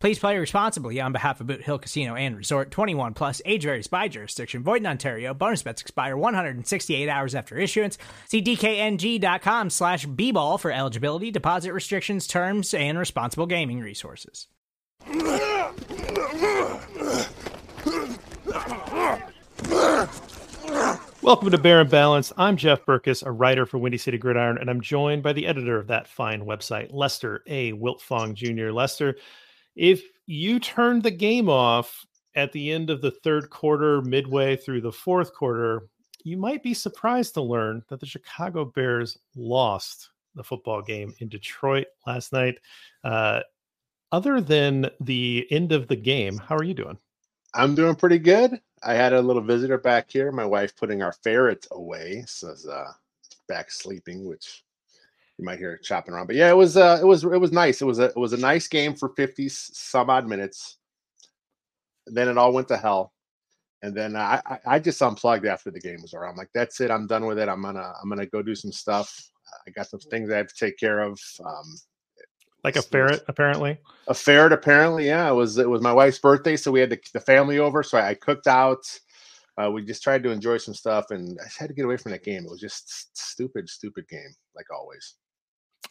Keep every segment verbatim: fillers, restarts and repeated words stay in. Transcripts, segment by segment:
Please play responsibly on behalf of Boot Hill Casino and Resort. Twenty-one plus, age varies by jurisdiction, void in Ontario. Bonus bets expire one hundred sixty-eight hours after issuance. See d k n g dot com slash b ball for eligibility, deposit restrictions, terms, and responsible gaming resources. Welcome to Bear and Balanced. I'm Jeff Berckes, a writer for Windy City Gridiron, and I'm joined by the editor of that fine website, Lester A. Wiltfong Junior Lester, if you turned the game off at the end of the third quarter, midway through the fourth quarter, you might be surprised to learn that the Chicago Bears lost the football game in Detroit last night. Uh, other than the end of the game, how are you doing? I'm doing pretty good. I had a little visitor back here. My wife putting our ferret away, so it's uh, back sleeping, which... you might hear it chopping around, but yeah, it was uh, it was it was nice. It was a it was a nice game for fifty some odd minutes. Then it all went to hell, and then I, I I just unplugged after the game was over. I'm like, that's it. I'm done with it. I'm gonna I'm gonna go do some stuff. I got some things I have to take care of. Um, like a ferret, apparently. A ferret, apparently. Yeah, it was it was my wife's birthday, so we had the, the family over. So I, I cooked out. Uh, we just tried to enjoy some stuff, and I had to get away from that game. It was just stupid, stupid game, like always.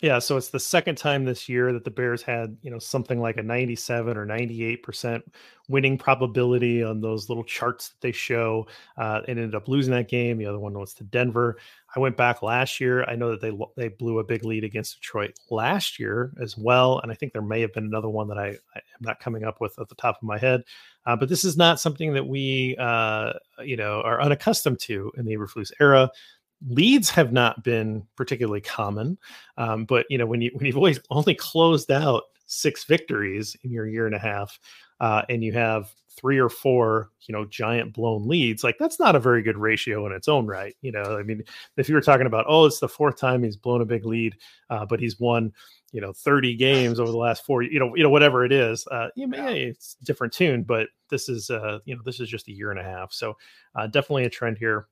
Yeah, so it's the second time this year that the Bears had, you know, something like a ninety-seven or ninety-eight percent winning probability on those little charts that they show, uh, and ended up losing that game. The other one was to Denver. I went back last year. I know that they they blew a big lead against Detroit last year as well, and I think there may have been another one that I, I am not coming up with at the top of my head. Uh, but this is not something that we, uh, you know, are unaccustomed to in the Eberflus era. Leads have not been particularly common, um, but you know, when you when you've always only closed out six victories in your year and a half, uh, and you have three or four, you know, giant blown leads, like that's not a very good ratio in its own right. You know, I mean, if you were talking about, oh, it's the fourth time he's blown a big lead, uh, but he's won, you know, thirty games over the last four, you know, you know, whatever it is, uh, you may, yeah, it's a different tune, but this is, uh, you know, this is just a year and a half, so uh, definitely a trend here.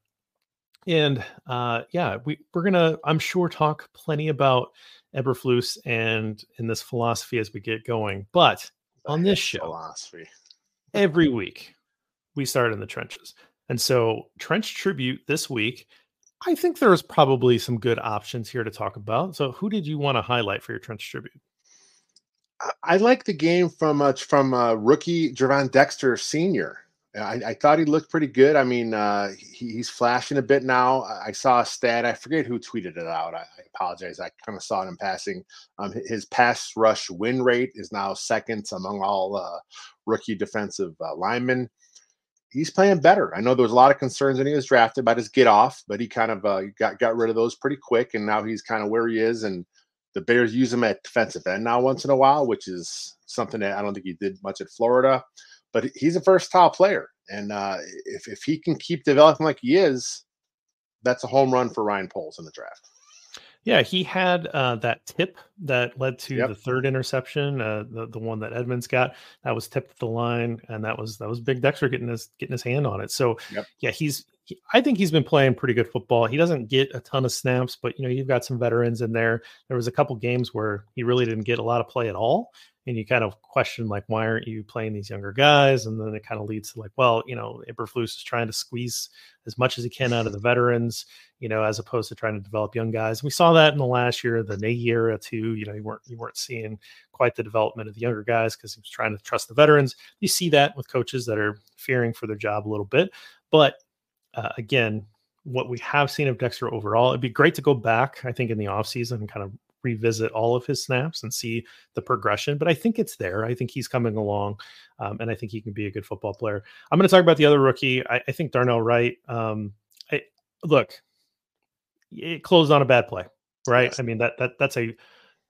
And uh, yeah, we, we're going to, I'm sure, talk plenty about Eberflus and in this philosophy as we get going. But on this show, philosophy. Every week, we start in the trenches. And so Trench Tribute this week, I think there's probably some good options here to talk about. So who did you want to highlight for your Trench Tribute? I, I like the game from uh, from uh, rookie Gervon Dexter Senior I, I thought he looked pretty good. I mean, uh, he, he's flashing a bit now. I saw a stat. I forget who tweeted it out. I, I apologize. I kind of saw it in passing. Um, his pass rush win rate is now second among all uh, rookie defensive uh, linemen. He's playing better. I know there was a lot of concerns when he was drafted about his get off, but he kind of uh, got, got rid of those pretty quick, and now he's kind of where he is, and the Bears use him at defensive end now once in a while, which is something that I don't think he did much at Florida. But he's a versatile player, and uh, if if he can keep developing like he is, that's a home run for Ryan Poles in the draft. Yeah, he had uh, that tip that led to yep. the third interception, uh, the the one that Edmonds got. That was tipped at the line, and that was that was Big Dexter getting his getting his hand on it. So yep. yeah, he's he, I think he's been playing pretty good football. He doesn't get a ton of snaps, but you know, you've got some veterans in there. There was a couple games where he really didn't get a lot of play at all. And you kind of question, like, why aren't you playing these younger guys? And then it kind of leads to, like, well, you know, Eberflus is trying to squeeze as much as he can out of the veterans, you know, as opposed to trying to develop young guys. And we saw that in the last year, the Nagy era too. You know, you weren't you weren't seeing quite the development of the younger guys because he was trying to trust the veterans. You see that with coaches that are fearing for their job a little bit. But uh, again, what we have seen of Dexter overall. It'd be great to go back, I think, in the offseason and kind of revisit all of his snaps and see the progression, but I think it's there. I think he's coming along, um, and I think he can be a good football player. I'm going to talk about the other rookie. I, I think Darnell Wright, um, I, look, it closed on a bad play, right? Yes. I mean, that that that's a,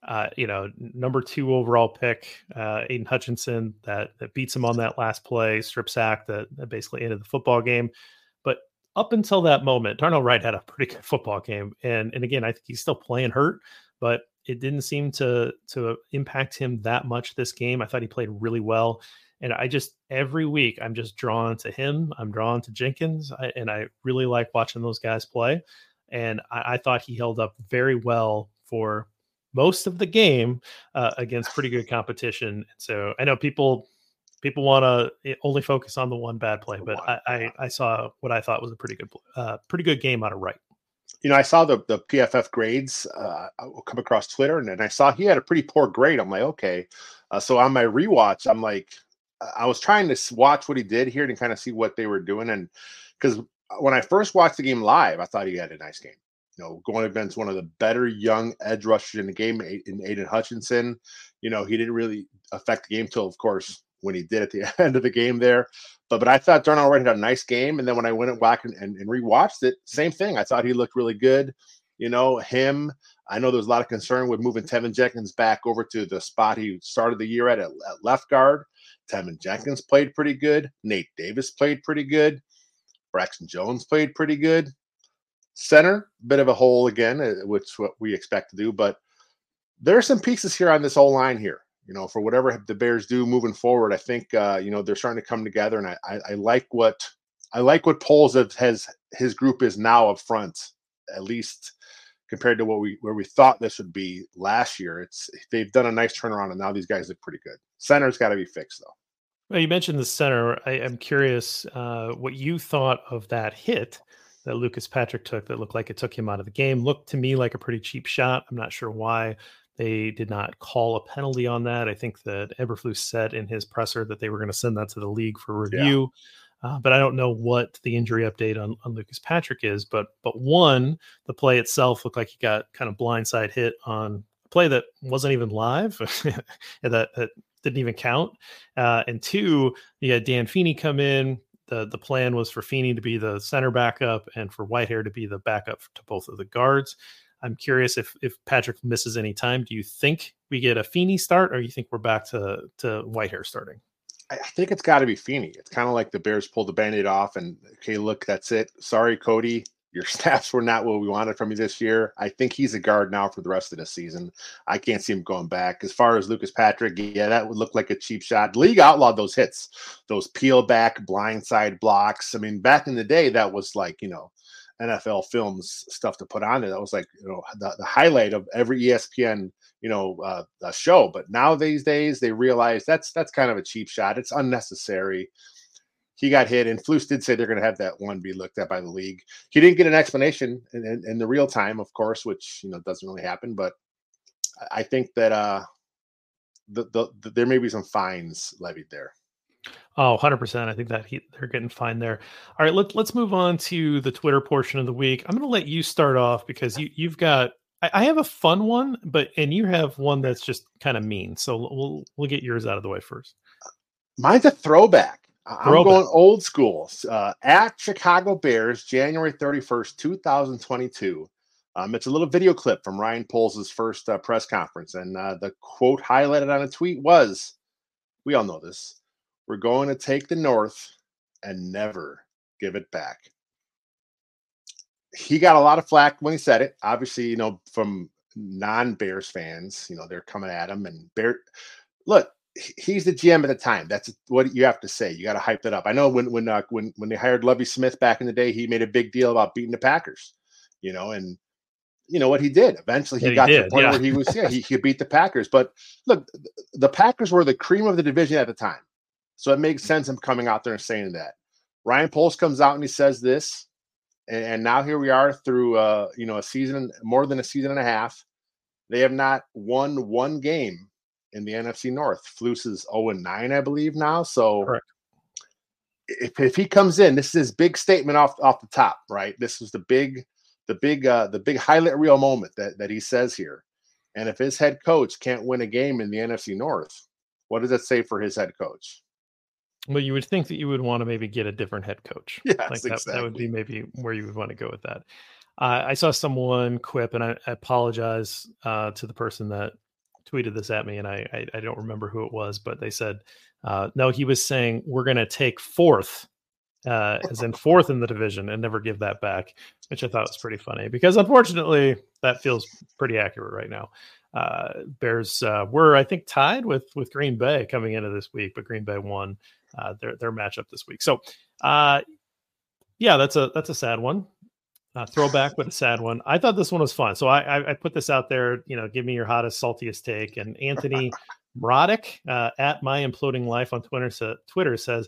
uh, you know, number two overall pick, uh, Aiden Hutchinson, that, that beats him on that last play, strip sack that, that basically ended the football game. But up until that moment, Darnell Wright had a pretty good football game. And, and again, I think he's still playing hurt, but it didn't seem to to impact him that much this game. I thought he played really well. And I just, every week, I'm just drawn to him. I'm drawn to Jenkins. I, and I really like watching those guys play. And I, I thought he held up very well for most of the game uh, against pretty good competition. So I know people people want to only focus on the one bad play, but I, I, I saw what I thought was a pretty good uh, pretty good game out of Wright. You know, I saw the, the P F F grades uh, come across Twitter, and, and I saw he had a pretty poor grade. I'm like, okay. Uh, so on my rewatch, I'm like, I was trying to watch what he did here and kind of see what they were doing. And because when I first watched the game live, I thought he had a nice game. You know, going against one of the better young edge rushers in the game, in Aiden Hutchinson. You know, he didn't really affect the game till, of course, when he did at the end of the game there. But but I thought Darnell Wright had a nice game. And then when I went back and, and, and rewatched it, same thing. I thought he looked really good. You know, him, I know there was a lot of concern with moving Tevin Jenkins back over to the spot he started the year at, at, at left guard. Tevin Jenkins played pretty good. Nate Davis played pretty good. Braxton Jones played pretty good. Center, bit of a hole again, which is what we expect to do. But there are some pieces here on this whole line here. You know, for whatever the Bears do moving forward, I think, uh, you know, they're starting to come together. And I, I, I like what I like what Poles have, has his group is now up front, at least compared to what we where we thought this would be last year. It's they've done a nice turnaround, and now these guys look pretty good. Center's got to be fixed, though. Well, you mentioned the center. I, I'm curious uh, what you thought of that hit that Lucas Patrick took that looked like it took him out of the game. Looked to me like a pretty cheap shot. I'm not sure why they did not call a penalty on that. I think that Eberflus said in his presser that they were going to send that to the league for review. Yeah. Uh, but I don't know what the injury update on, on Lucas Patrick is. But but one, the play itself looked like he got kind of blindside hit on a play that wasn't even live, and that, that didn't even count. Uh, and two, you had Dan Feeney come in. The, the plan was for Feeney to be the center backup and for Whitehair to be the backup to both of the guards. I'm curious if if Patrick misses any time, do you think we get a Feeney start, or you think we're back to to Whitehair starting? I think it's got to be Feeney. It's kind of like the Bears pulled the Band-Aid off and, okay, look, that's it. Sorry, Cody, your snaps were not what we wanted from you this year. I think he's a guard now for the rest of the season. I can't see him going back. As far as Lucas Patrick, yeah, that would look like a cheap shot. League outlawed those hits, those peel back, blindside blocks. I mean, back in the day, that was like, you know, N F L films stuff to put on there. That was like, you know, the, the highlight of every E S P N, you know, uh, uh, show. But now these days they realize that's, that's kind of a cheap shot. It's unnecessary. He got hit, and Flus did say they're going to have that one be looked at by the league. He didn't get an explanation in, in, in the real time, of course, which, you know, doesn't really happen. But I think that uh, the, the, the, there may be some fines levied there. Oh, one hundred percent. I think that he, they're getting fine there. All right, let, let's move on to the Twitter portion of the week. I'm going to let you start off because you, you've got – I have a fun one, but and you have one that's just kind of mean. So we'll we'll get yours out of the way first. Mine's a throwback. throwback. I'm going old school. Uh, at Chicago Bears, January thirty-first, twenty twenty-two. Um, it's a little video clip from Ryan Poles' first uh, press conference, and uh, the quote highlighted on a tweet was, we all know this, "We're going to take the North and never give it back." He got a lot of flack when he said it. Obviously, you know, from non-Bears fans, you know, they're coming at him. And Bear, look, he's the G M at the time. That's what you have to say. You got to hype that up. I know when when uh, when when they hired Lovie Smith back in the day, he made a big deal about beating the Packers, you know, and you know what he did. Eventually, he yeah, got he to the point yeah. where he was yeah he, he beat the Packers. But look, the Packers were the cream of the division at the time. So it makes sense him coming out there and saying that. Ryan Poles comes out and he says this, and, and now here we are through uh, you know a season, more than a season and a half. They have not won one game in the N F C North. Flus is oh and nine, I believe now. So if, if he comes in, this is his big statement off off the top, right? This is the big, the big, uh, the big highlight reel moment that that he says here. And if his head coach can't win a game in the N F C North, what does that say for his head coach? Well, you would think that you would want to maybe get a different head coach. Yes, like that, exactly. That would be maybe where you would want to go with that. Uh, I saw someone quip, and I, I apologize uh, to the person that tweeted this at me, and I, I, I don't remember who it was, but they said, uh, no, he was saying, we're going to take fourth, uh, as in fourth in the division, and never give that back, which I thought was pretty funny, because unfortunately, that feels pretty accurate right now. Uh, Bears uh, were, I think, tied with with Green Bay coming into this week, but Green Bay won Uh, their their matchup this week. So, uh, yeah, that's a that's a sad one, uh, throwback, but a sad one. I thought this one was fun, so I, I I put this out there. You know, give me your hottest, saltiest take. And Anthony Roddick uh, at My Imploding Life on Twitter so, Twitter says,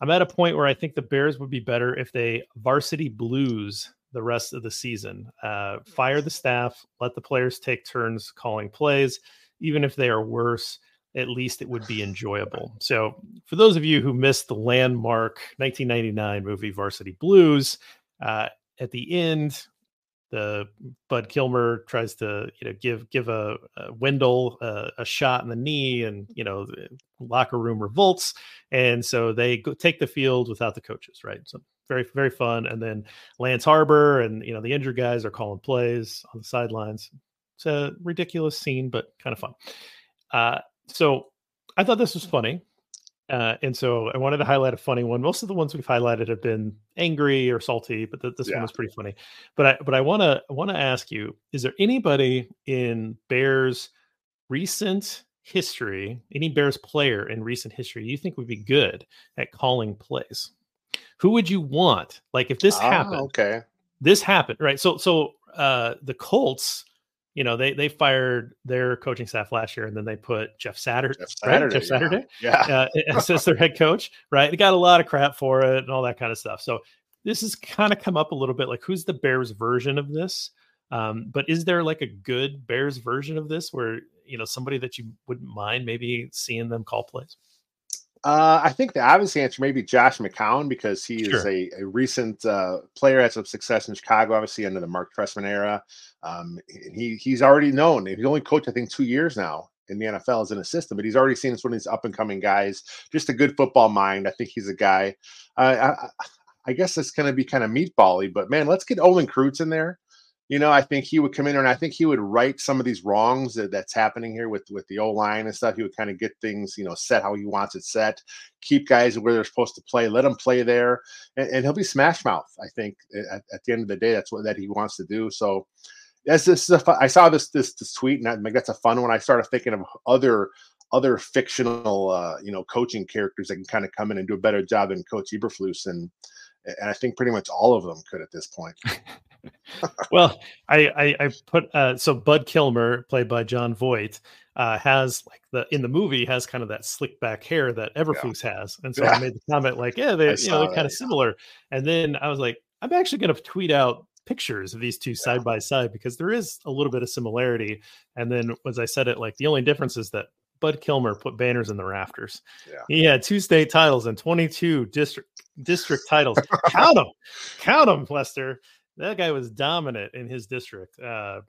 "I'm at a point where I think the Bears would be better if they Varsity Blues the rest of the season. Uh, fire the staff, let the players take turns calling plays, even if they are worse. At least it would be enjoyable." So for those of you who missed the landmark nineteen ninety-nine movie Varsity Blues, uh, at the end, the Bud Kilmer tries to, you know, give give a, a Wendell uh, a shot in the knee, and, you know, the locker room revolts. And so they go take the field without the coaches, right? So very, very fun. And then Lance Harbor and, you know, the injured guys are calling plays on the sidelines. It's a ridiculous scene, but kind of fun. Uh, So I thought this was funny. Uh, and so I wanted to highlight a funny one. Most of the ones we've highlighted have been angry or salty, but th- this yeah. one was pretty funny. But I, but I want to want to ask you, is there anybody in Bears recent history, any Bears player in recent history, you think would be good at calling plays? Who would you want? Like if this ah, happened, okay. this happened, right? So, so uh, the Colts, you know, they they fired their coaching staff last year, and then they put Jeff Saturday, Jeff Saturday, right? Jeff Saturday yeah. uh, as their head coach, right? They got a lot of crap for it and all that kind of stuff. So this has kind of come up a little bit, like who's the Bears version of this? Um, but is there like a good Bears version of this where, you know, somebody that you wouldn't mind maybe seeing them call plays? Uh, I think the obvious answer may be Josh McCown, because he sure. is a, a recent uh, player that had some success in Chicago, obviously under the Mark Trestman era. Um, he he's already known. He's only coached, I think, two years now in the N F L as an assistant, but he's already seen as one of these up-and-coming guys. Just a good football mind. I think he's a guy. Uh, I, I guess it's going to be kind of meatball-y, but, man, let's get Olin Krutz in there. You know, I think he would come in, and I think he would right some of these wrongs that, that's happening here with, with the O-line and stuff. He would kind of get things, you know, set how he wants it set, keep guys where they're supposed to play, let them play there, and, and he'll be smash mouth, I think, at, at the end of the day. That's what that he wants to do. So that's this. I saw this this, this tweet, and I, like, that's a fun one. I started thinking of other other fictional, uh, you know, coaching characters that can kind of come in and do a better job than Coach Eberflus, and and I think pretty much all of them could at this point. Well, I, I, I put uh, so Bud Kilmer, played by John Voight, uh, has like the in the movie has kind of that slick back hair that Eberflus yeah. has, and so yeah. I made the comment like, yeah, they I you know they're that, kind of yeah. similar. And then I was like, I'm actually going to tweet out pictures of these two yeah. side by side, because there is a little bit of similarity. And then as I said it, like the only difference is that Bud Kilmer put banners in the rafters. Yeah. He had two state titles and twenty-two district district titles. Count them, count them, Lester. That guy was dominant in his district. Uh,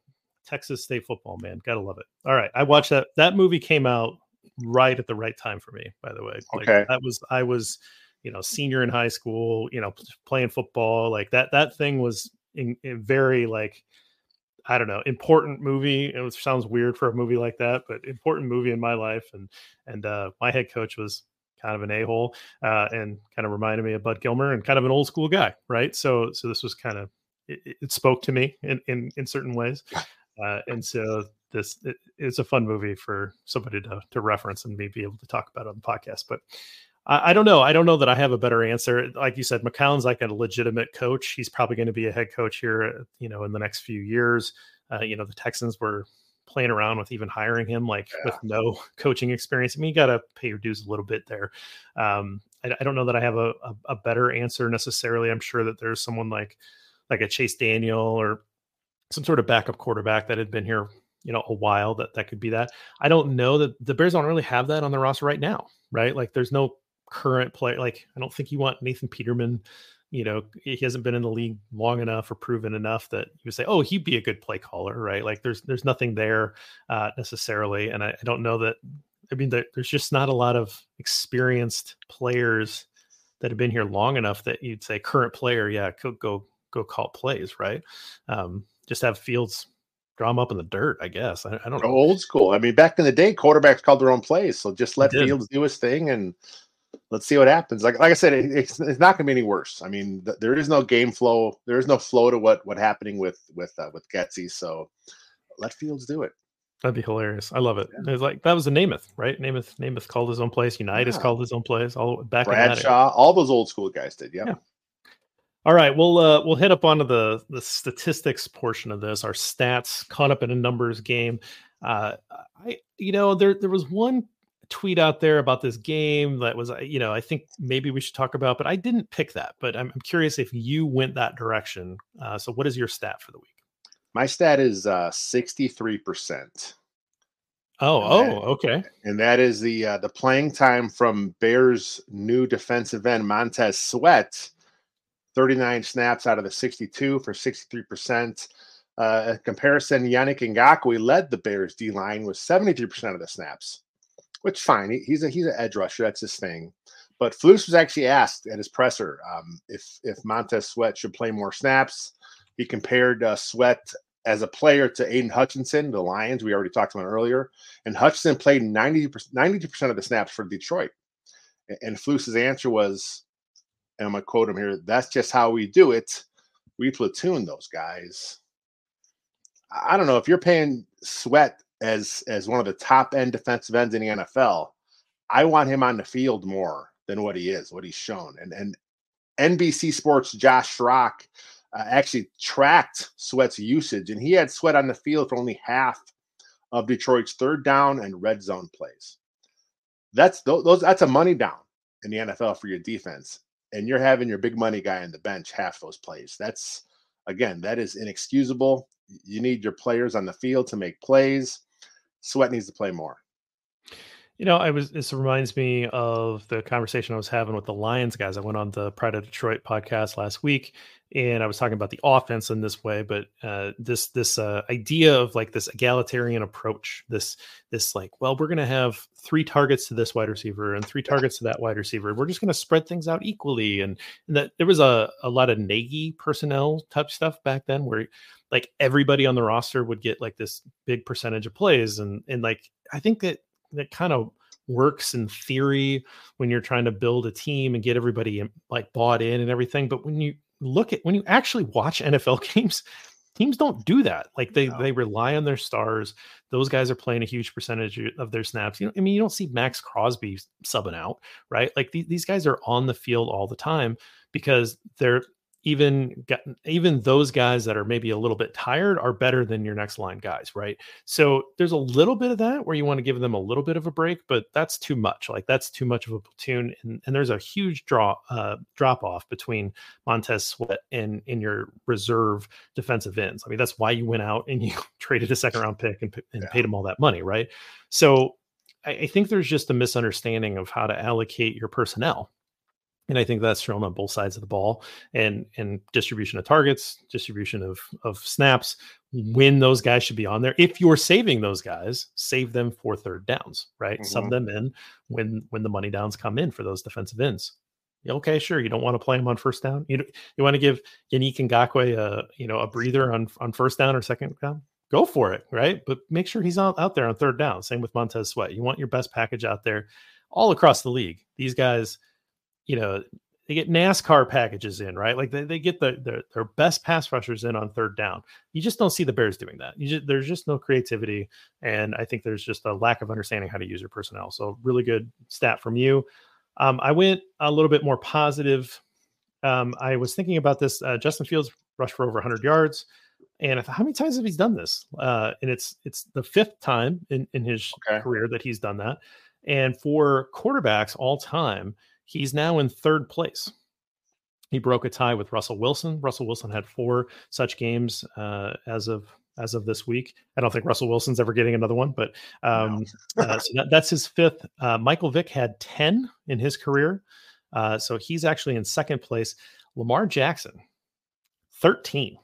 Texas State football, man. Gotta love it. All right. I watched that. That movie came out right at the right time for me, by the way. Like, okay. That was, I was, you know, senior in high school, you know, playing football. Like that, that thing was in, in very, like, I don't know, important movie. It was, sounds weird for a movie like that, but important movie in my life. And, and uh, my head coach was kind of an a-hole uh, and kind of reminded me of Bud Kilmer and kind of an old school guy. Right. So, so this was kind of, It, it spoke to me in, in, in certain ways. Uh, and so this it, it's a fun movie for somebody to, to reference and maybe be able to talk about it on the podcast. But I, I don't know. I don't know that I have a better answer. Like you said, McCown's like a legitimate coach. He's probably going to be a head coach here, you know, in the next few years. Uh, you know, the Texans were playing around with even hiring him, like yeah. with no coaching experience. I mean, you got to pay your dues a little bit there. Um, I, I don't know that I have a, a, a better answer necessarily. I'm sure that there's someone like, like a Chase Daniel or some sort of backup quarterback that had been here, you know, a while that that could be that. I don't know that the Bears don't really have that on the roster right now, right? Like there's no current player. Like, I don't think you want Nathan Peterman. You know, he hasn't been in the league long enough or proven enough that you would say, oh, he'd be a good play caller, right? Like there's, there's nothing there uh, necessarily. And I, I don't know that, I mean, there, there's just not a lot of experienced players that have been here long enough that you'd say current player. Yeah. Could go, go call plays. Right. Um, just have Fields draw them up in the dirt, I guess. I, I don't know. Old school. I mean, back in the day, quarterbacks called their own plays. So just let Fields do his thing and let's see what happens. Like, like I said, it, it's, it's not going to be any worse. I mean, th- there is no game flow. There is no flow to what, what happening with, with, uh, with Getsy. So let Fields do it. That'd be hilarious. I love it. Yeah. It was like, that was a Namath, right? Namath, Namath called his own plays. Unitas yeah. called his own plays. All back Bradshaw, all those old school guys did. Yeah. yeah. All right, we'll uh, we'll hit up onto the the statistics portion of this. Our stats caught up in a numbers game. Uh, I you know there there was one tweet out there about this game that was you know I think maybe we should talk about, but I didn't pick that. But I'm, I'm curious if you went that direction. Uh, so what is your stat for the week? My stat is sixty-three percent. Oh, and oh, that, okay. And that is the uh, the playing time from Bears' new defensive end Montez Sweat. thirty-nine snaps out of the sixty-two for sixty-three percent. Uh, in comparison, Yannick Ngakoue led the Bears' D-line with seventy-three percent of the snaps, which fine. He, he's a he's an edge rusher. That's his thing. But Flus was actually asked at his presser um, if, if Montez Sweat should play more snaps. He compared uh, Sweat as a player to Aiden Hutchinson, the Lions. We already talked about earlier. And Hutchinson played ninety percent, ninety-two percent of the snaps for Detroit. And, and Flus's answer was, and I'm going to quote him here, "That's just how we do it. We platoon those guys." I don't know. If you're paying Sweat as as one of the top-end defensive ends in the N F L, I want him on the field more than what he is, what he's shown. And and N B C Sports' Josh Schrock uh, actually tracked Sweat's usage, and he had Sweat on the field for only half of Detroit's third down and red zone plays. That's those. That's a money down in the N F L for your defense. And you're having your big money guy on the bench half those plays. That's, again, that is inexcusable. You need your players on the field to make plays. Sweat needs to play more. You know, I was. This reminds me of the conversation I was having with the Lions guys. I went on the Pride of Detroit podcast last week, and I was talking about the offense in this way, but uh, this this uh, idea of like this egalitarian approach, this this like, well, we're going to have three targets to this wide receiver and three targets to that wide receiver. We're just going to spread things out equally, and, and that there was a a lot of Nagy personnel type stuff back then, where like everybody on the roster would get like this big percentage of plays, and and like I think that. That kind of works in theory when you're trying to build a team and get everybody like bought in and everything. But when you look at, when you actually watch N F L games, teams don't do that. Like they, no. they rely on their stars. Those guys are playing a huge percentage of their snaps. You know, I mean, you don't see Max Crosby subbing out, right? Like th- these guys are on the field all the time because they're even, got, even those guys that are maybe a little bit tired are better than your next line guys. Right. So there's a little bit of that where you want to give them a little bit of a break, but that's too much. Like that's too much of a platoon. And, and there's a huge draw uh, drop off between Montez Sweat and in your reserve defensive ends. I mean, that's why you went out and you traded a second round pick and, and yeah. paid them all that money. Right. So I, I think there's just a misunderstanding of how to allocate your personnel. And I think that's shown on both sides of the ball and, and distribution of targets, distribution of, of snaps, when those guys should be on there. If you're saving those guys, save them for third downs, right? Mm-hmm. Sub them in when, when the money downs come in for those defensive ends. Okay, sure. You don't want to play them on first down. You you want to give Yannick Ngakoue a, you know, a breather on, on first down or second down? Go for it, right? But make sure he's out, out there on third down. Same with Montez Sweat. You want your best package out there all across the league. These guys, you know, they get NASCAR packages in, right? Like they, they get the, their, their best pass rushers in on third down. You just don't see the Bears doing that. You just, there's just no creativity. And I think there's just a lack of understanding how to use your personnel. So really good stat from you. Um, I went a little bit more positive. Um, I was thinking about this. Uh, Justin Fields rushed for over one hundred yards. And I thought, how many times have he done this? Uh, and it's it's the fifth time in, in his okay. career that he's done that. And for quarterbacks all time, he's now in third place. He broke a tie with Russell Wilson. Russell Wilson had four such games uh, as of as of this week. I don't think Russell Wilson's ever getting another one, but um, no. uh, so that, that's his fifth. Uh, Michael Vick had ten in his career. Uh, so he's actually in second place. Lamar Jackson, thirteen.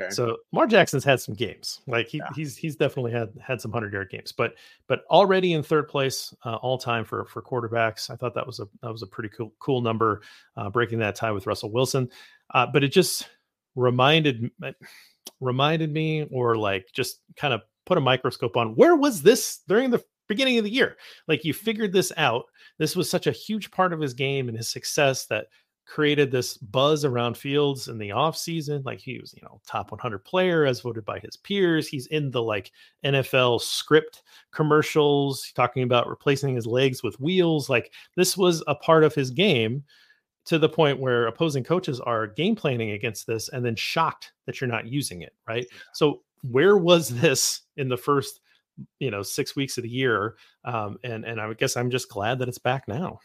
Okay. So Lamar Jackson's had some games. Like he, yeah. he's he's definitely had had some hundred yard games, but but already in third place uh, all time for for quarterbacks. I thought that was a that was a pretty cool cool number, uh, breaking that tie with Russell Wilson. Uh, but it just reminded reminded me, or like just kind of put a microscope on where was this during the beginning of the year. Like you figured this out. This was such a huge part of his game and his success that created this buzz around Fields in the off season. Like he was, you know, top one hundred player as voted by his peers. He's in the like N F L script commercials talking about replacing his legs with wheels. Like this was a part of his game to the point where opposing coaches are game planning against this and then shocked that you're not using it. Right. So where was this in the first, you know, six weeks of the year? Um, and, and I guess I'm just glad that it's back now.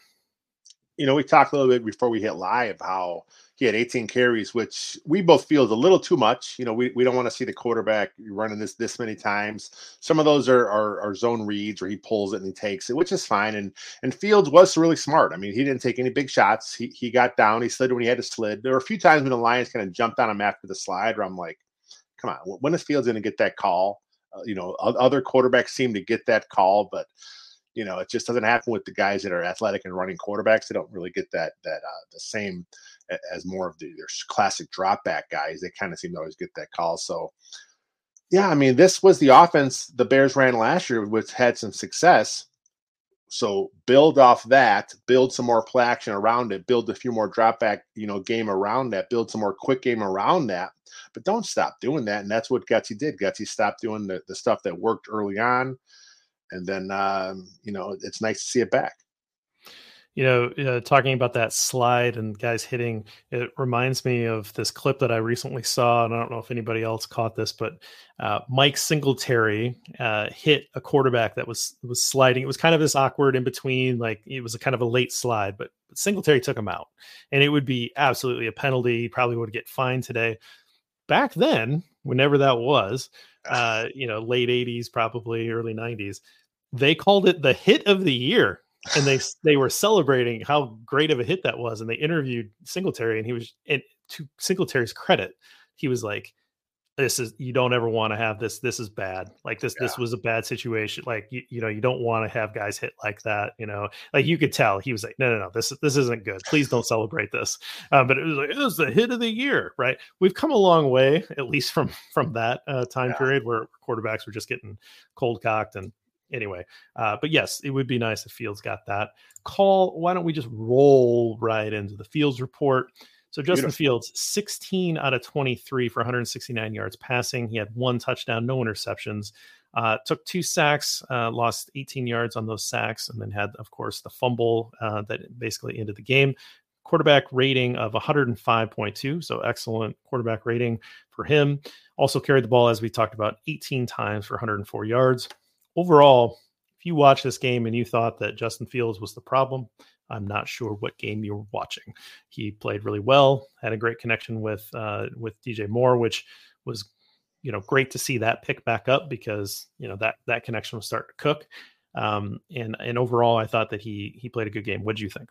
You know, we talked a little bit before we hit live how he had eighteen carries, which we both feel is a little too much. You know, we, we don't want to see the quarterback running this this many times. Some of those are, are are zone reads where he pulls it and he takes it, which is fine. And and Fields was really smart. I mean, he didn't take any big shots. He he got down. He slid when he had to slid. There were a few times when the Lions kind of jumped on him after the slide where I'm like, come on, when is Fields going to get that call? Uh, you know, other quarterbacks seem to get that call, but you know, it just doesn't happen with the guys that are athletic and running quarterbacks. They don't really get that that uh, the same as more of the, their classic drop back guys. They kind of seem to always get that call. So, yeah, I mean, this was the offense the Bears ran last year, which had some success. So build off that, build some more play action around it, build a few more drop back, you know, game around that, build some more quick game around that. But don't stop doing that. And that's what Getsy did. Getsy stopped doing the, the stuff that worked early on. And then, um, you know, it's nice to see it back. You know, uh, talking about that slide and guys hitting, it reminds me of this clip that I recently saw. And I don't know if anybody else caught this, but uh, Mike Singletary uh, hit a quarterback that was was sliding. It was kind of this awkward in between, like it was a kind of a late slide, but Singletary took him out. And it would be absolutely a penalty. He probably would get fined today. Back then, whenever that was, uh, you know, late eighties, probably early nineties, they called it the hit of the year. And they, they were celebrating how great of a hit that was. And they interviewed Singletary, and he was, and to Singletary's credit, he was like, this is, you don't ever want to have this. This is bad. Like this, yeah. this was a bad situation. Like, you, you know, you don't want to have guys hit like that, you know, like you could tell he was like, no, no, no, this, this isn't good. Please don't celebrate this. Uh, but it was like, it was the hit of the year, right? We've come a long way, at least from, from that uh, time yeah. period where quarterbacks were just getting cold cocked. And anyway, uh, but yes, it would be nice if Fields got that call. Why don't we just roll right into the Fields report? So Justin Beautiful. Fields, sixteen out of twenty-three for one hundred sixty-nine yards passing. He had one touchdown, no interceptions, uh, took two sacks, uh, lost eighteen yards on those sacks, and then had, of course, the fumble uh, that basically ended the game. Quarterback rating of one hundred five point two, so excellent quarterback rating for him. Also carried the ball, as we talked about, eighteen times for one hundred four yards. Overall, if you watch this game and you thought that Justin Fields was the problem, I'm not sure what game you were watching. He played really well, had a great connection with uh, with D J Moore, which was, you know, great to see that pick back up because, you know, that that connection was starting to cook. Um, and and overall, I thought that he he played a good game. What did you think?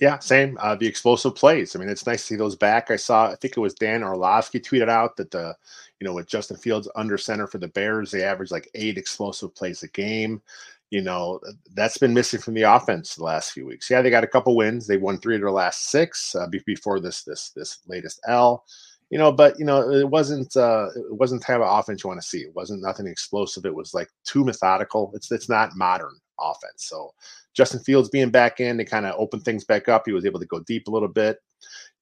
Yeah, same. Uh, the explosive plays. I mean, it's nice to see those back. I saw, I think it was Dan Orlovsky tweeted out that the, you know, with Justin Fields under center for the Bears, they average like eight explosive plays a game. You know, that's been missing from the offense the last few weeks. Yeah, they got a couple wins. They won three of their last six uh, before this this this latest L. You know, but you know, it wasn't uh, it wasn't the type of offense you want to see. It wasn't nothing explosive. It was like too methodical. It's it's not modern offense. So Justin Fields being back in, they kind of opened things back up. He was able to go deep a little bit.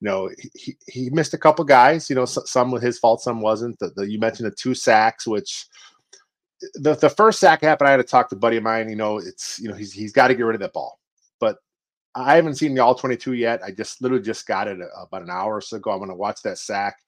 You know, he he missed a couple guys. You know, some with his fault, some wasn't. The, the, you mentioned the two sacks, which. The the first sack happened, I had to talk to a buddy of mine. You know, it's, you know, he's he's got to get rid of that ball. But I haven't seen the all twenty-two yet. I just literally just got it about an hour or so ago. I'm going to watch that sack.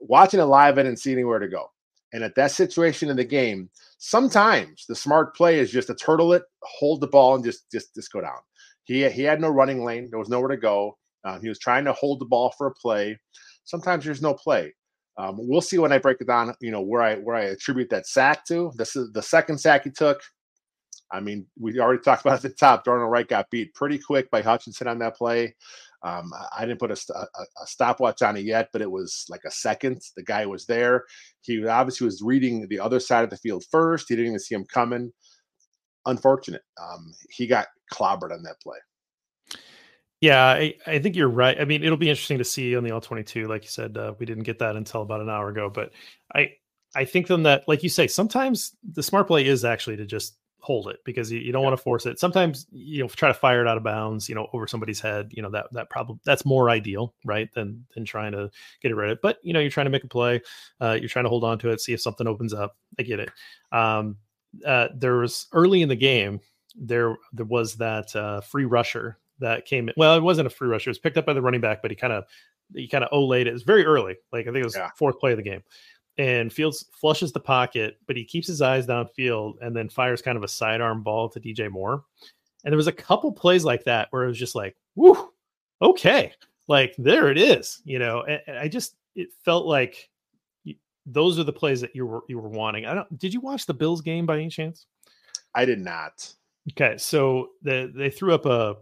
Watching it live, I didn't see anywhere to go. And at that situation in the game, sometimes the smart play is just to turtle it, hold the ball, and just just just go down. He, he had no running lane. There was nowhere to go. Um, he was trying to hold the ball for a play. Sometimes there's no play. Um, we'll see when I break it down, you know, where I where I attribute that sack to. This is the second sack he took. I mean, we already talked about at the top. Darnell Wright got beat pretty quick by Hutchinson on that play. Um, I didn't put a, a, a stopwatch on it yet, but it was like a second. The guy was there. He obviously was reading the other side of the field first. He didn't even see him coming. Unfortunate. Um, he got clobbered on that play. Yeah, I, I think you're right. I mean, it'll be interesting to see on the all twenty-two. Like you said, uh, we didn't get that until about an hour ago. But I I think then that, like you say, sometimes the smart play is actually to just hold it, because you, you don't yeah. want to force it. Sometimes, you know, try to fire it out of bounds, you know, over somebody's head. You know, that that problem, that's more ideal, right, than than trying to get it right. But, you know, you're trying to make a play. Uh, you're trying to hold on to it, see if something opens up. I get it. Um, uh, there was early in the game, there, there was that uh, free rusher that came in. Well, it wasn't a free rush. It was picked up by the running back, but he kind of, he kind of olayed it. It was very early. Like, I think it was yeah. fourth play of the game, and Fields flushes the pocket, but he keeps his eyes downfield and then fires kind of a sidearm ball to D J Moore. And there was a couple plays like that where it was just like, woo, okay. Like, there it is, you know, and, and I just, it felt like you, those are the plays that you were, you were wanting. I don't, did you watch the Bills game by any chance? I did not. Okay. So the, they threw up a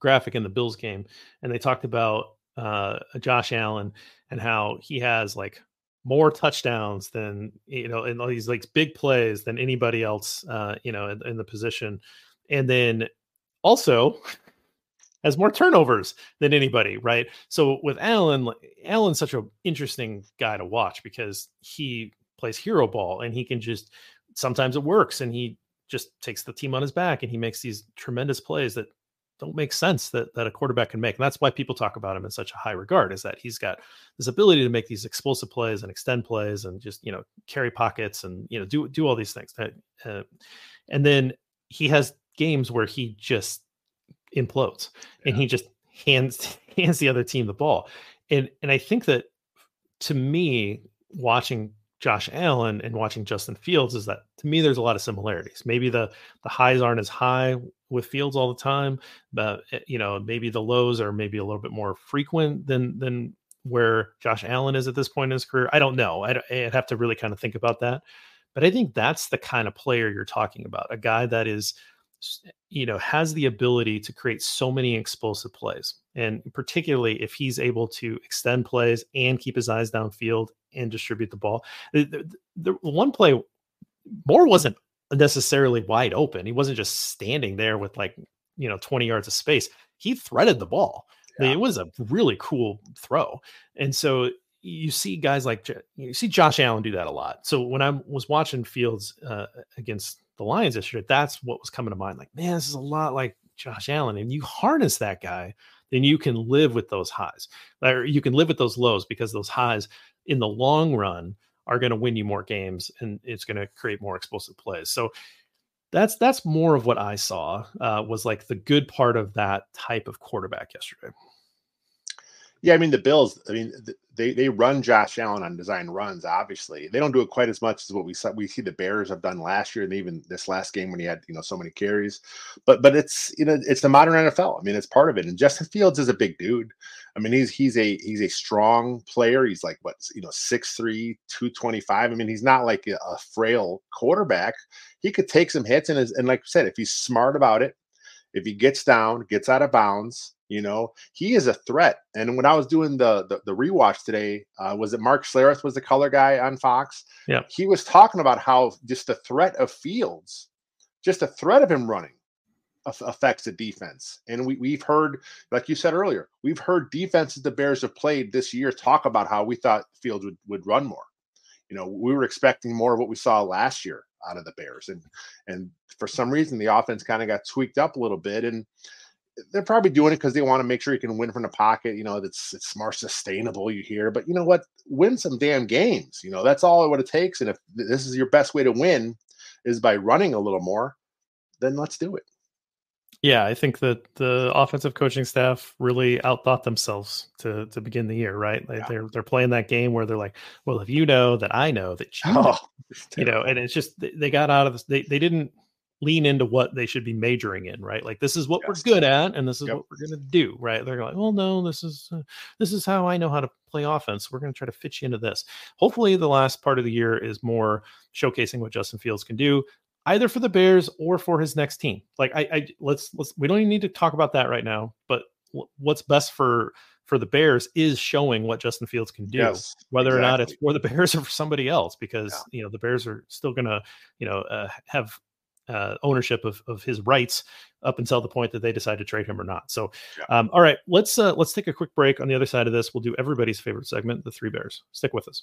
graphic in the Bills game, and they talked about uh Josh Allen and how he has like more touchdowns than, you know, in all these like big plays than anybody else, uh you know, in, in the position, and then also has more turnovers than anybody, right? So with Allen, Allen's such an interesting guy to watch, because he plays hero ball, and he can just, sometimes it works, and he just takes the team on his back, and he makes these tremendous plays that don't make sense that, that a quarterback can make. And that's why people talk about him in such a high regard, is that he's got this ability to make these explosive plays and extend plays and just, you know, carry pockets and, you know, do, do all these things. Uh, and then he has games where he just implodes yeah. and he just hands, hands the other team the ball. And, and I think that, to me, watching Josh Allen and watching Justin Fields, is that, to me, there's a lot of similarities. Maybe the, the highs aren't as high with Fields all the time, but, you know, maybe the lows are maybe a little bit more frequent than, than where Josh Allen is at this point in his career. I don't know. I'd, I'd have to really kind of think about that, but I think that's the kind of player you're talking about. A guy that is, you know, has the ability to create so many explosive plays. And particularly if he's able to extend plays and keep his eyes downfield and distribute the ball. The, the, the one play, Moore wasn't necessarily wide open. He wasn't just standing there with, like, you know, twenty yards of space. He threaded the ball. Yeah. I mean, it was a really cool throw. And so you see guys like, you see Josh Allen do that a lot. So when I was watching Fields uh, against the Lions yesterday, that's what was coming to mind. Like, man, this is a lot like Josh Allen. And you harness that guy, then you can live with those highs, or you can live with those lows, because those highs in the long run are going to win you more games, and it's going to create more explosive plays. So that's, that's more of what I saw uh, was like the good part of that type of quarterback yesterday. Yeah. I mean, the Bills, I mean, they, they run Josh Allen on design runs. Obviously they don't do it quite as much as what we saw. We see the Bears have done last year, and even this last game when he had, you know, so many carries, but, but it's, you know, it's the modern N F L. I mean, it's part of it. And Justin Fields is a big dude. I mean, he's, he's a, he's a strong player. He's like, what, you know, six three, two twenty-five. I mean, he's not like a, a frail quarterback. He could take some hits. And, and like I said, if he's smart about it, if he gets down, gets out of bounds, you know, he is a threat. And when I was doing the the, the rewatch today, uh, was it Mark Schlereth was the color guy on Fox? Yeah. He was talking about how just the threat of Fields, just the threat of him running aff- affects the defense. And we, we've heard, like you said earlier, we've heard defenses the Bears have played this year talk about how we thought Fields would, would run more. You know, we were expecting more of what we saw last year out of the Bears. And, and for some reason, the offense kind of got tweaked up a little bit. And they're probably doing it because they want to make sure you can win from the pocket. You know, that's, it's more sustainable, you hear, but you know what, win some damn games, you know, that's all what it takes. And if this is your best way to win is by running a little more, then let's do it. Yeah. I think that the offensive coaching staff really outthought themselves to, to begin the year, right? Like yeah. They're, they're playing that game where they're like, well, if you know that, I know that, you know, oh, you know, and it's just, they, they got out of this. They, they didn't, lean into what they should be majoring in, right? Like, this is what yes. we're good at, and this is yep. what we're going to do, right? They're like, well, no, this is uh, this is how I know how to play offense. We're going to try to fit you into this. Hopefully the last part of the year is more showcasing what Justin Fields can do, either for the Bears or for his next team. Like, I, I let's let's we don't even need to talk about that right now, but w- what's best for for the Bears is showing what Justin Fields can do, yes, whether exactly. or not it's for the Bears or for somebody else, because yeah. you know, the Bears are still going to, you know, uh, have uh, ownership of, of his rights up until the point that they decide to trade him or not. So, yeah. um, all right, let's, uh, let's take a quick break. On the other side of this, we'll do everybody's favorite segment, the Three Bears. Stick with us.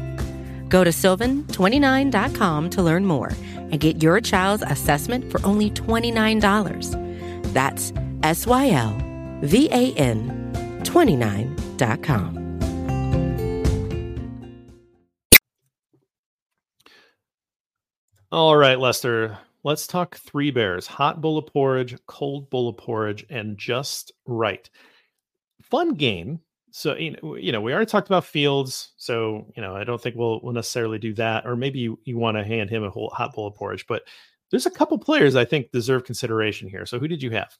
Go to sylvan twenty-nine dot com to learn more and get your child's assessment for only twenty-nine dollars. That's S Y L V A N twenty-nine dot com. All right, Lester, let's talk Three Bears. Hot bowl of porridge, cold bowl of porridge, and just right. Fun game. So, you know, you know, we already talked about Fields. So, you know, I don't think we'll, we'll necessarily do that. Or maybe you, you want to hand him a whole hot bowl of porridge. But there's a couple players I think deserve consideration here. So who did you have?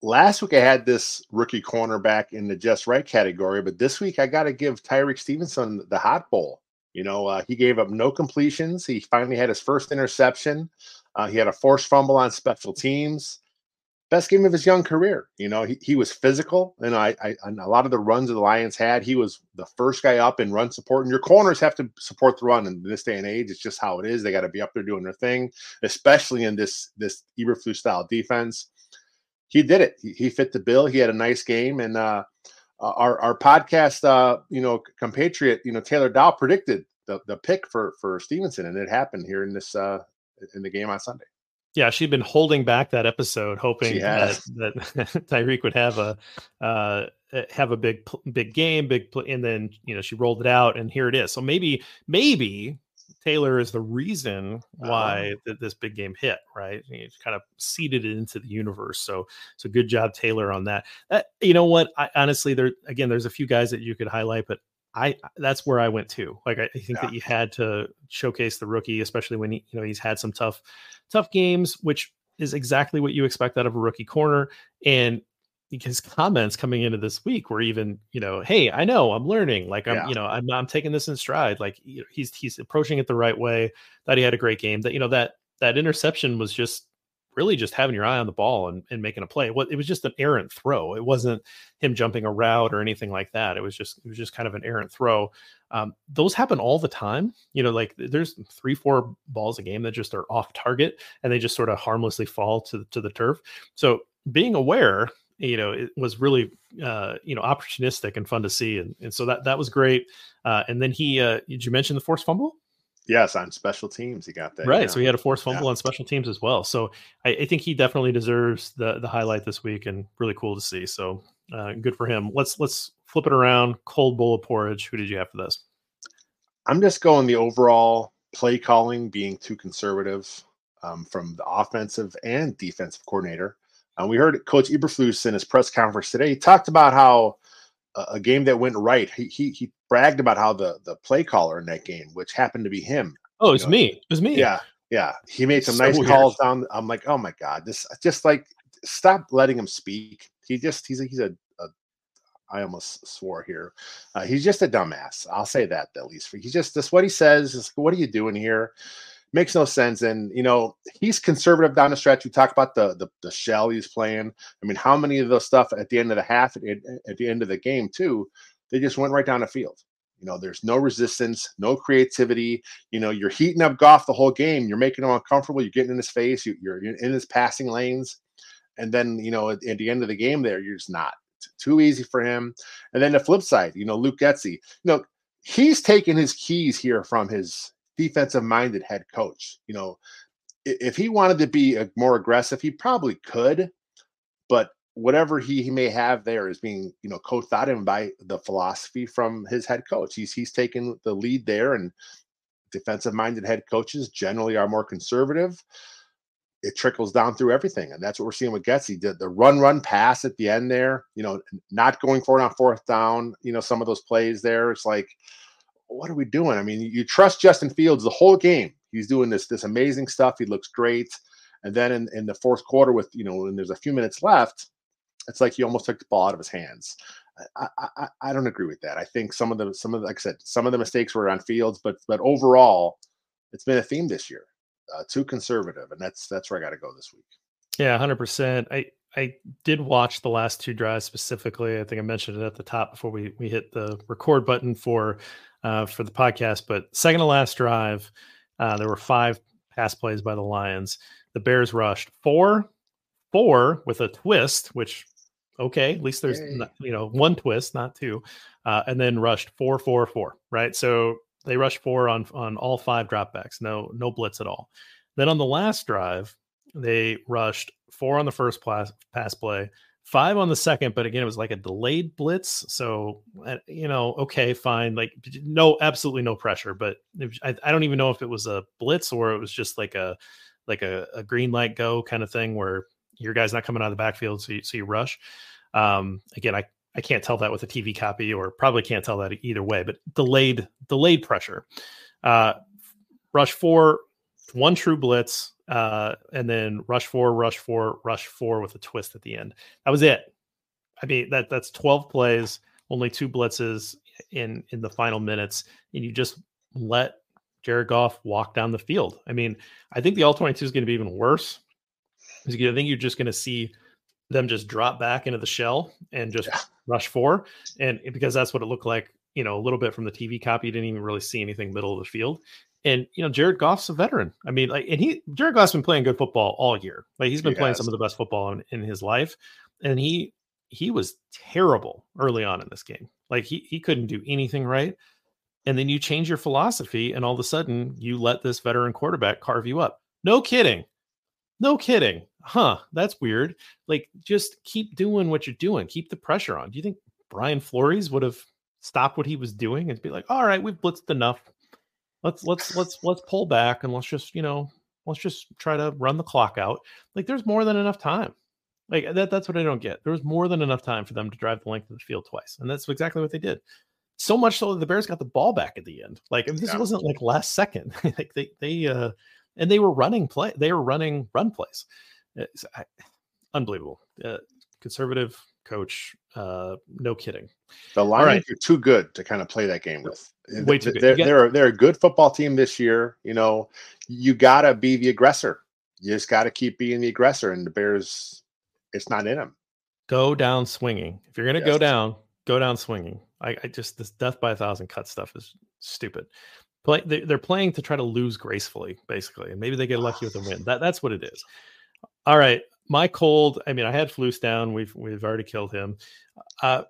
Last week I had this rookie cornerback in the just right category, but this week I got to give Tyreek Stevenson the hot bowl. You know, uh, he gave up no completions. He finally had his first interception. Uh, he had a forced fumble on special teams. Best game of his young career. You know, he, he was physical, and I, I and a lot of the runs that the Lions had, he was the first guy up in run support. And your corners have to support the run in this day and age. It's just how it is. They got to be up there doing their thing, especially in this this Eberflus style defense. He did it. He, he fit the bill. He had a nice game. And uh, our our podcast, uh, you know, compatriot, you know, Taylor Dow predicted the the pick for for Stevenson, and it happened here in this uh, in the game on Sunday. Yeah, she'd been holding back that episode, hoping that, that Tyreek would have a uh, have a big big game, big play, and then you know she rolled it out, and here it is. So maybe maybe. Taylor is the reason why th- this big game hit, right? He kind of seeded it into the universe. So, so good job, Taylor, on that. That you know what? I, honestly, there again, there's a few guys that you could highlight, but I that's where I went to. Like, I, I think yeah. that you had to showcase the rookie, especially when he, you know he's had some tough, tough games, which is exactly what you expect out of a rookie corner. And his comments coming into this week were even, you know, hey, I know I'm learning, like I'm, yeah. you know, I'm, I'm taking this in stride. Like you know, he's, he's approaching it the right way. That he had a great game. That, you know, that, that interception was just really just having your eye on the ball and, and making a play. What, it was just an errant throw. It wasn't him jumping a route or anything like that. It was just, it was just kind of an errant throw. Um, those happen all the time. You know, like there's three, four balls a game that just are off target and they just sort of harmlessly fall to, to the turf. So being aware, you know, it was really, uh, you know, opportunistic and fun to see. And, and so that, that was great. Uh, and then he, uh, did you mention the forced fumble? Yes. On special teams. He got that. Right. You know? So he had a forced fumble yeah. on special teams as well. So I, I think he definitely deserves the the highlight this week and really cool to see. So uh, good for him. Let's, let's flip it around. Cold bowl of porridge. Who did you have for this? I'm just going the overall play calling being too conservative um, from the offensive and defensive coordinator. And we heard Coach Eberflus in his press conference today. He talked about how a game that went right, he he, he bragged about how the, the play caller in that game, which happened to be him. Oh, it's you know, me. It was me. Yeah. Yeah. He made some so nice weird. calls down. I'm like, oh my God, this just like, stop letting him speak. He just, he's a, he's a, a I almost swore here. Uh, he's just a dumbass. I'll say that at least. He's just, that's what he says. Is, what are you doing here? makes no sense. And, you know, he's conservative down the stretch. You talk about the, the, the shell he's playing. I mean, how many of the stuff at the end of the half, at, at the end of the game too, they just went right down the field. You know, there's no resistance, no creativity. You know, you're heating up Goff the whole game. You're making him uncomfortable. You're getting in his face. You, you're in his passing lanes. And then, you know, at, at the end of the game there, you're just not. Too easy for him. And then the flip side, you know, Luke Getsy, you know, he's taking his keys here from his defensive-minded head coach. You know, if he wanted to be a, more aggressive, he probably could, but whatever he, he may have there is being, you know, coached out of him by the philosophy from his head coach. He's he's taking the lead there, and defensive-minded head coaches generally are more conservative. It trickles down through everything, and that's what we're seeing with Getsy. The, the run, run pass at the end there, you know, not going for it on fourth down, you know, some of those plays there. It's like, what are we doing? I mean, you trust Justin Fields the whole game. He's doing this this amazing stuff. He looks great. And then in, in the fourth quarter with, you know, when there's a few minutes left, it's like he almost took the ball out of his hands. I, I, I don't agree with that. I think some of the, some of the, like I said, some of the mistakes were on Fields, but, but overall it's been a theme this year. Uh, too conservative, and that's that's where I got to go this week. Yeah, one hundred percent. I I did watch the last two drives specifically. I think I mentioned it at the top before we we hit the record button for uh, for the podcast. But second to last drive, uh, there were five pass plays by the Lions. The Bears rushed four, four with a twist, which okay, at least there's not, you know, one twist, not two, uh, and then rushed four, four, four. Right, so. They rushed four on, on all five dropbacks, no no blitz at all. Then on the last drive, they rushed four on the first pass, pass play, five on the second, but again, it was like a delayed blitz. So, you know, okay, fine. Like, no, absolutely no pressure. But if, I, I don't even know if it was a blitz or it was just like a like a, a green light go kind of thing where your guy's not coming out of the backfield, so you, so you rush. Um, again, I I can't tell that with a T V copy, or probably can't tell that either way, but delayed, delayed pressure, uh, rush four, one true blitz, uh, and then rush four, rush four, rush four with a twist at the end. That was it. I mean, that that's twelve plays, only two blitzes in, in the final minutes. And you just let Jared Goff walk down the field. I mean, I think the all twenty-two is going to be even worse. I think you're just going to see them just drop back into the shell and just yeah. rush four. And because that's what it looked like, you know, a little bit from the T V copy, you didn't even really see anything middle of the field. And, you know, Jared Goff's a veteran. I mean, like, and he, Jared Goff's been playing good football all year. Like he's been he playing has. some of the best football in, in his life. And he, he was terrible early on in this game. Like he, he couldn't do anything right. And then you change your philosophy and all of a sudden you let this veteran quarterback carve you up. No kidding. No kidding. Huh, that's weird. Like, just keep doing what you're doing. Keep the pressure on. Do you think Brian Flores would have stopped what he was doing and be like, all right, we've blitzed enough. Let's, let's, let's, let's pull back and let's just, you know, let's just try to run the clock out. Like, there's more than enough time. Like that, that's what I don't get. There was more than enough time for them to drive the length of the field twice. And that's exactly what they did. So much so that the Bears got the ball back at the end. Like, this yeah. wasn't like last second. Like they, they, uh, and they were running play. They were running run plays. It's unbelievable. Uh, conservative coach. Uh, no kidding. The Lions right. are too good to kind of play that game with. Way too good. They're, got- they're, they're a good football team this year. You know, you got to be the aggressor. You just got to keep being the aggressor. And the Bears, it's not in them. Go down swinging. If you're going to yes. go down, go down swinging. I, I just, this death by a thousand cut stuff is stupid. Play, they, they're playing to try to lose gracefully, basically. And maybe they get lucky with a win. That, that's what it is. All right, my cold. I mean, I had Flus down. We've we've already killed him. Uh,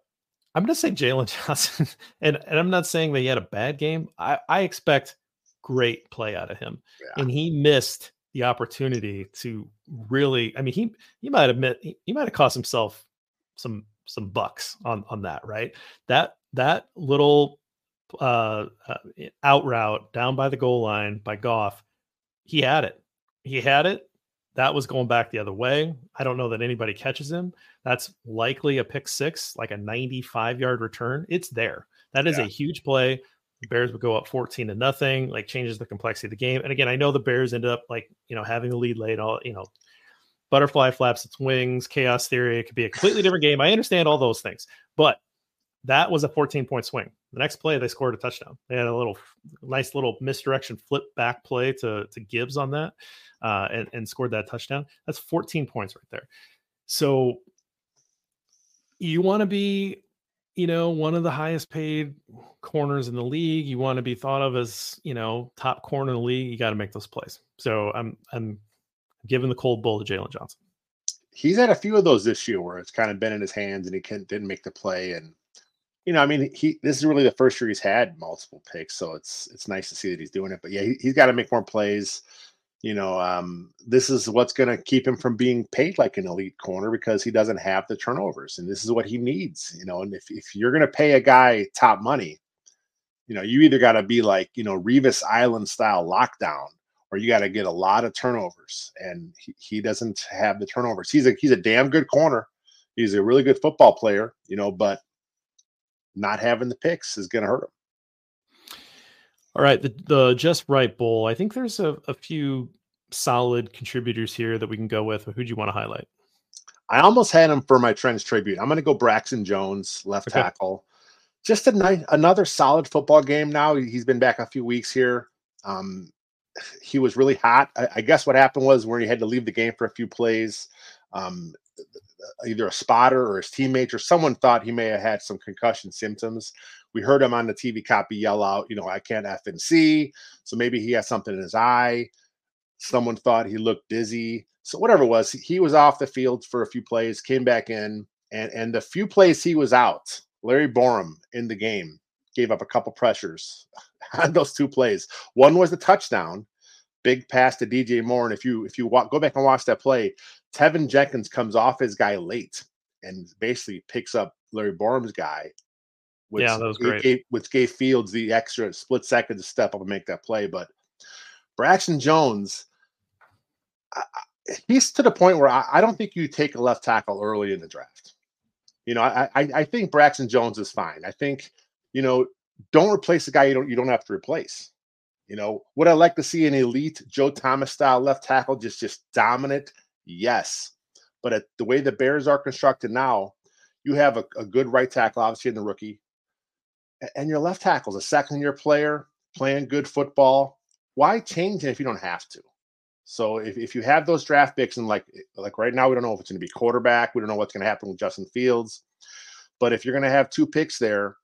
I'm going to say Jaylon Johnson, and, and I'm not saying that he had a bad game. I, I expect great play out of him, yeah. and he missed the opportunity to really. I mean, he he might admit he, he might have cost himself some some bucks on on that. Right, that that little uh, uh, out route down by the goal line by Goff, he had it. He had it. That was going back the other way. I don't know that anybody catches him. That's likely a pick six, like a ninety-five yard return. It's there. That is yeah. a huge play. The Bears would go up fourteen to nothing, like changes the complexity of the game. And again, I know the Bears ended up like, you know, having the lead late, all, you know, butterfly flaps its wings, chaos theory. It could be a completely different game. I understand all those things, but That was a fourteen-point swing. The next play, they scored a touchdown. They had a little nice little misdirection flip back play to, to Gibbs on that uh, and, and scored that touchdown. That's fourteen points right there. So you want to be, you know, one of the highest paid corners in the league. You want to be thought of as, you know, top corner in the league. You got to make those plays. So I'm I'm giving the cold bull to Jaylon Johnson. He's had a few of those this year where it's kind of been in his hands and he couldn't, didn't make the play. And, you know, I mean, he this is really the first year he's had multiple picks, so it's it's nice to see that he's doing it. But, yeah, he, he's got to make more plays. You know, um, this is what's going to keep him from being paid like an elite corner because he doesn't have the turnovers, and this is what he needs. You know, and if, if you're going to pay a guy top money, you know, you either got to be like, you know, Revis Island-style lockdown, or you got to get a lot of turnovers, and he, he doesn't have the turnovers. He's a he's a damn good corner. He's a really good football player, you know, but not having the picks is going to hurt him. All right, the, the Just Right Bowl. I think there's a, a few solid contributors here that we can go with. Who do you want to highlight? I almost had him for my Trench Tribute. I'm going to go Braxton Jones, left okay. tackle. Just a nice, another solid football game now. He's been back a few weeks here. Um, he was really hot. I, I guess what happened was where he had to leave the game for a few plays. Um, either a spotter or his teammate or someone thought he may have had some concussion symptoms. We heard him on the T V copy yell out, you know, I can't F and see. So maybe he has something in his eye. Someone thought he looked dizzy. So whatever it was, he was off the field for a few plays, came back in, and, and the few plays he was out, Larry Borum in the game gave up a couple pressures on those two plays. One was the touchdown, big pass to D J Moore. And if you if you walk, go back and watch that play, Tevin Jenkins comes off his guy late and basically picks up Larry Borum's guy. Which, yeah, that was great. Gave, which gave Fields the extra split second to step up and make that play. But Braxton Jones, I, I, he's to the point where I, I don't think you take a left tackle early in the draft. You know, I, I I think Braxton Jones is fine. I think, you know, don't replace the guy you don't you don't have to replace. You know, would I like to see an elite Joe Thomas style left tackle just just dominant? Yes, but at the way the Bears are constructed now, you have a, a good right tackle, obviously in the rookie. And your left tackle is a second-year player playing good football. Why change it if you don't have to? So if, if you have those draft picks, and like like right now, we don't know if it's going to be quarterback. We don't know what's going to happen with Justin Fields. But if you're going to have two picks there,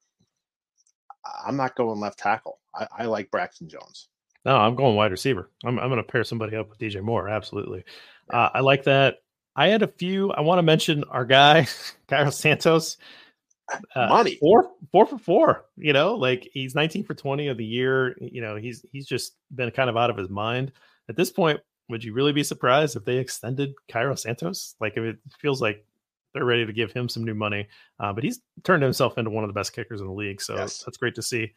I'm not going left tackle. I, I like Braxton Jones. No, I'm going wide receiver. I'm, I'm going to pair somebody up with D J Moore. Absolutely. Uh, I like that. I had a few. I want to mention our guy, Cairo Santos. Uh, Money four, four for four, you know, like he's nineteen for twenty of the year. You know, he's, he's just been kind of out of his mind at this point. Would you really be surprised if they extended Cairo Santos? Like, if it feels like they're ready to give him some new money, uh, but he's turned himself into one of the best kickers in the league. So yes. That's great to see.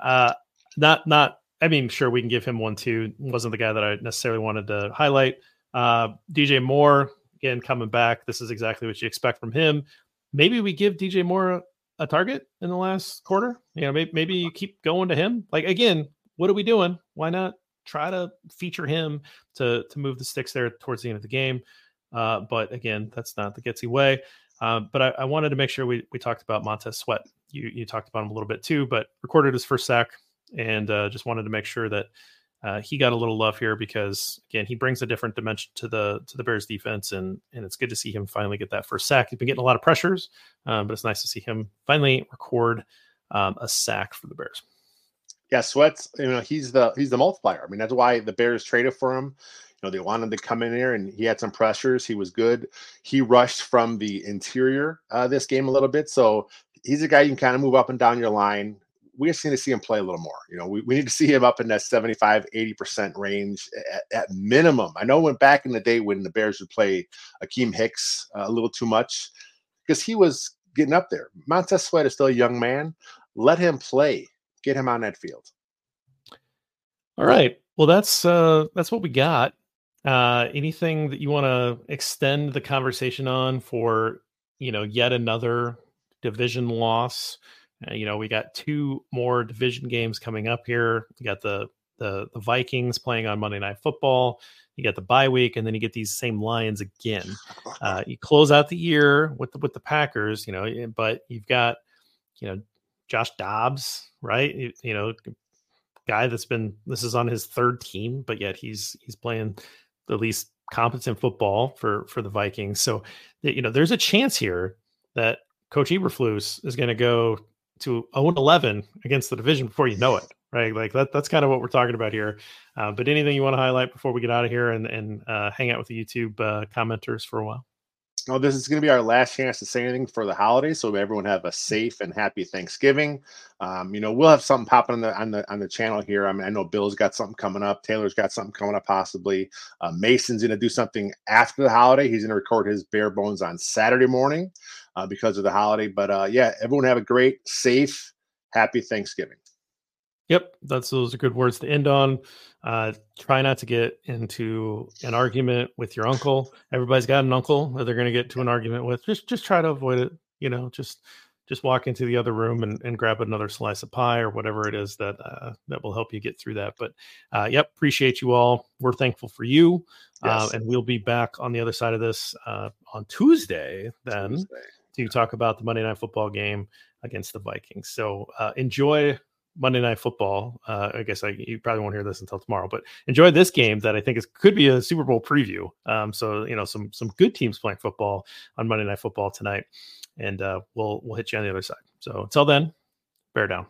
Uh, not, not, I mean, sure, we can give him one too. Wasn't the guy that I necessarily wanted to highlight. uh, D J Moore again, coming back. This is exactly what you expect from him. Maybe we give D J Moore a target in the last quarter. You know, maybe, maybe you keep going to him. Like, again, what are we doing? Why not try to feature him to, to move the sticks there towards the end of the game? Uh, but, again, that's not the Getsy way. Uh, but I, I wanted to make sure we, we talked about Montez Sweat. You you talked about him a little bit too, but recorded his first sack and uh, just wanted to make sure that uh, he got a little love here because, again, he brings a different dimension to the to the Bears defense, and and it's good to see him finally get that first sack. He's been getting a lot of pressures, um, but it's nice to see him finally record um, a sack for the Bears. Yeah, Sweat's, you know, he's the he's the multiplier. I mean, that's why the Bears traded for him. You know, they wanted to come in here, and he had some pressures. He was good. He rushed from the interior uh, this game a little bit, so he's a guy you can kind of move up and down your line. We just need to see him play a little more. You know, we, we need to see him up in that seventy-five, eighty percent range at, at minimum. I know when back in the day when the Bears would play Akeem Hicks uh, a little too much because he was getting up there. Montez Sweat is still a young man. Let him play. Get him on that field. All right. Well, that's uh, that's what we got. Uh, anything that you want to extend the conversation on for, you know, yet another division loss? You know, we got two more division games coming up here. You got the, the the Vikings playing on Monday Night Football. You got the bye week, and then you get these same Lions again. Uh, you close out the year with the, with the Packers, you know, but you've got you know, Josh Dobbs, right? You, you know, guy that's been, this is on his third team, but yet he's, he's playing at least competent football for, for the Vikings. So, you know, there's a chance here that Coach Eberflus is going to go to oh and eleven against the division before you know it, right? Like that, that's kind of what we're talking about here. Uh, but anything you want to highlight before we get out of here and, and uh, hang out with the YouTube uh, commenters for a while? Oh, this is going to be our last chance to say anything for the holidays. So everyone have a safe and happy Thanksgiving. Um, you know, we'll have something popping on the, on the, on the channel here. I mean, I know Bill's got something coming up. Taylor's got something coming up, possibly. Uh, Mason's going to do something after the holiday. He's going to record his Bare Bones on Saturday morning uh, because of the holiday. But uh, yeah, everyone have a great, safe, happy Thanksgiving. Yep, that's those are good words to end on. Uh, try not to get into an argument with your uncle. Everybody's got an uncle that they're going to get to an argument with. Just just try to avoid it. You know, just just walk into the other room and, and grab another slice of pie or whatever it is that uh, that will help you get through that. But uh, yep, appreciate you all. We're thankful for you, yes. uh, and we'll be back on the other side of this uh, on Tuesday then Tuesday. to talk about the Monday Night Football game against the Vikings. So uh, enjoy Monday Night Football. Uh, I guess I, you probably won't hear this until tomorrow, but enjoy this game that I think is could be a Super Bowl preview. Um, so you know some some good teams playing football on Monday Night Football tonight, and uh, we'll we'll hit you on the other side. So until then, bear down.